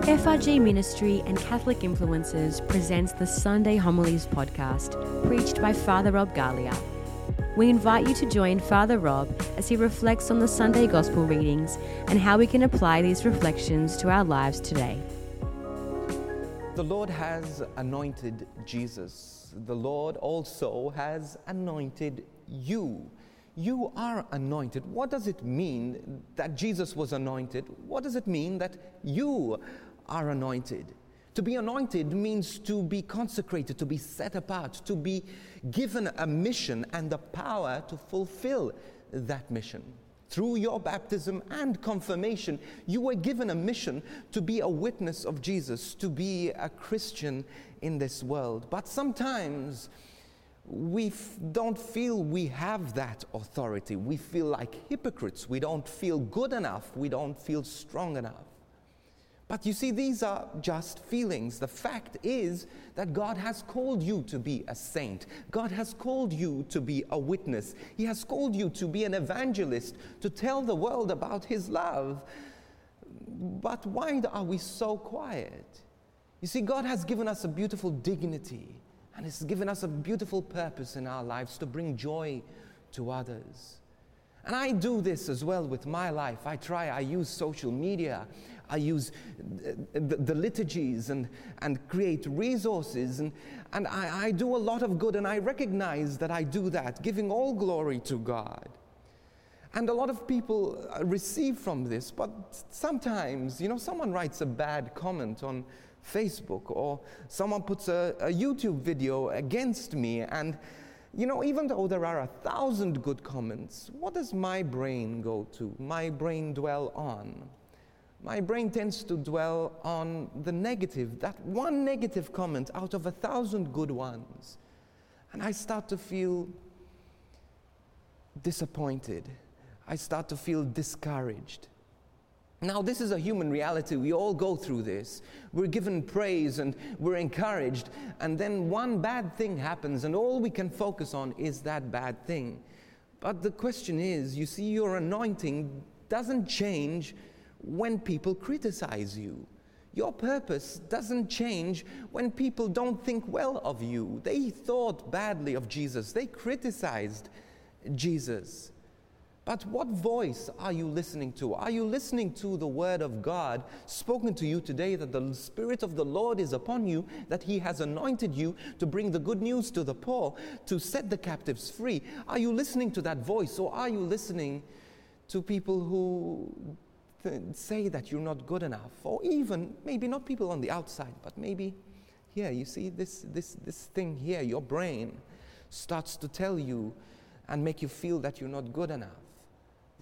FRG Ministry and Catholic Influencers presents the Sunday Homilies podcast, preached by Father Rob Galea. We invite you to join Father Rob as he reflects on the Sunday Gospel readings and how we can apply these reflections to our lives today. The Lord has anointed Jesus. The Lord also has anointed you. You are anointed. What does it mean that Jesus was anointed? What does it mean that you are anointed? To be anointed means to be consecrated, to be set apart, to be given a mission and the power to fulfill that mission. Through your baptism and confirmation, you were given a mission to be a witness of Jesus, to be a Christian in this world. But sometimes we don't feel we have that authority. We feel like hypocrites. We don't feel good enough. We don't feel strong enough. But you see, these are just feelings. The fact is that God has called you to be a saint. God has called you to be a witness. He has called you to be an evangelist, to tell the world about His love. But why are we so quiet? You see, God has given us a beautiful dignity. And it's given us a beautiful purpose in our lives to bring joy to others. And I do this as well with my life. I use social media. I use the liturgies and create resources. And I do a lot of good, and I recognize that I do that, giving all glory to God. And a lot of people receive from this, but sometimes, someone writes a bad comment on Facebook, or someone puts a YouTube video against me, and, even though there are 1,000 good comments, what does my brain go to? My brain dwell on. My brain tends to dwell on the negative, that one negative comment out of 1,000 good ones. And I start to feel disappointed. I start to feel discouraged. Now, this is a human reality. We all go through this. We're given praise and we're encouraged, and then one bad thing happens, and all we can focus on is that bad thing. But the question is, your anointing doesn't change when people criticize you. Your purpose doesn't change when people don't think well of you. They thought badly of Jesus. They criticized Jesus. But what voice are you listening to? Are you listening to the Word of God spoken to you today, that the Spirit of the Lord is upon you, that He has anointed you to bring the good news to the poor, to set the captives free? Are you listening to that voice, or are you listening to people who say that you're not good enough? Or even, maybe not people on the outside, but maybe here, this thing here, your brain starts to tell you and make you feel that you're not good enough.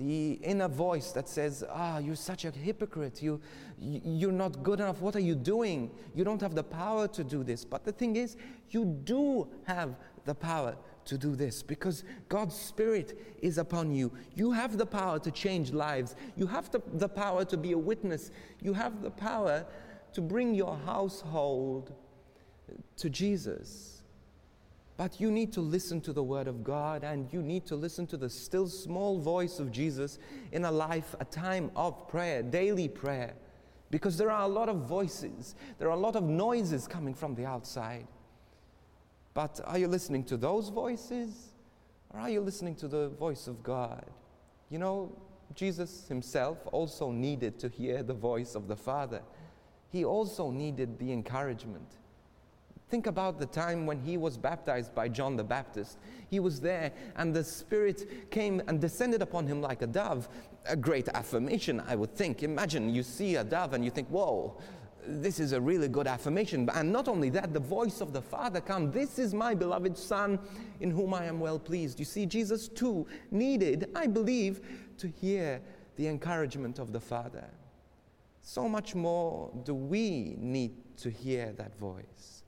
The inner voice that says, you're such a hypocrite, you're not good enough, what are you doing? You don't have the power to do this. But the thing is, you do have the power to do this, because God's Spirit is upon you. You have the power to change lives. You have the power to be a witness. You have the power to bring your household to Jesus. But you need to listen to the Word of God, and you need to listen to the still small voice of Jesus in a time of prayer, daily prayer. Because there are a lot of voices, there are a lot of noises coming from the outside. But are you listening to those voices, or are you listening to the voice of God? Jesus Himself also needed to hear the voice of the Father. He also needed the encouragement. Think about the time when He was baptized by John the Baptist. He was there, and the Spirit came and descended upon Him like a dove. A great affirmation, I would think. Imagine you see a dove and you think, whoa, this is a really good affirmation. And not only that, the voice of the Father comes, "This is my beloved Son, in whom I am well pleased." You see, Jesus too needed, I believe, to hear the encouragement of the Father. So much more do we need to hear that voice.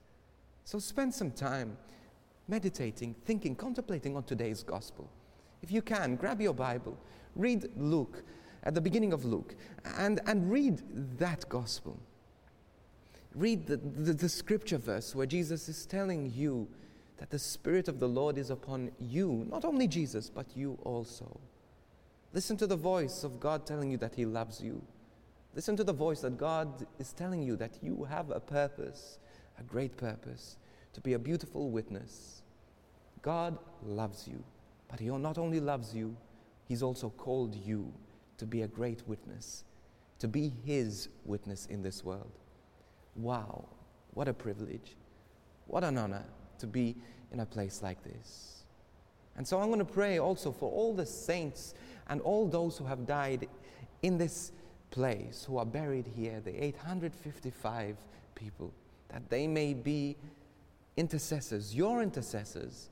So spend some time meditating, thinking, contemplating on today's gospel. If you can, grab your Bible, read Luke, at the beginning of Luke, and read that gospel. Read the scripture verse where Jesus is telling you that the Spirit of the Lord is upon you, not only Jesus, but you also. Listen to the voice of God telling you that He loves you, Listen to the voice that God is telling you that you have a purpose, a great purpose, to be a beautiful witness. God loves you, but He not only loves you, He's also called you to be a great witness, to be His witness in this world. Wow, what a privilege, what an honor to be in a place like this. And so I'm going to pray also for all the saints and all those who have died in this place, who are buried here, the 855 people, that they may be intercessors, your intercessors,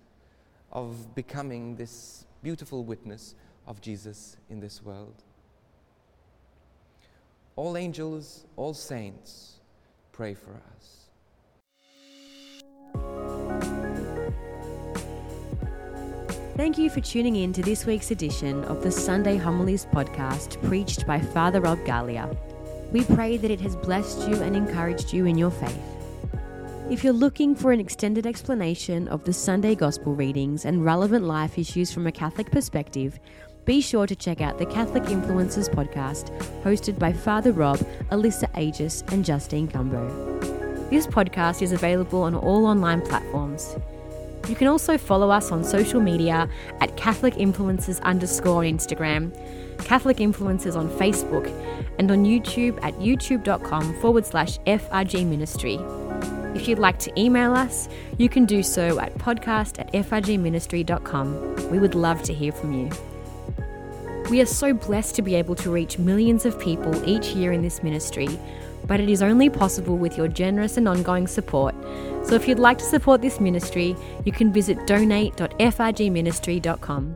of becoming this beautiful witness of Jesus in this world. All angels, all saints, pray for us. Thank you for tuning in to this week's edition of the Sunday Homilies podcast preached by Father Rob Galea. We pray that it has blessed you and encouraged you in your faith. If you're looking for an extended explanation of the Sunday Gospel readings and relevant life issues from a Catholic perspective, be sure to check out the Catholic Influencers podcast hosted by Father Rob, Alyssa Aegis and Justine Gumbo. This podcast is available on all online platforms. You can also follow us on social media at @CatholicInfluencers_on Instagram, Catholic Influencers on Facebook, and on YouTube at youtube.com/FRG Ministry. If you'd like to email us, you can do so at podcast@frgministry.com. We would love to hear from you. We are so blessed to be able to reach millions of people each year in this ministry, but it is only possible with your generous and ongoing support. So if you'd like to support this ministry, you can visit donate.frgministry.com.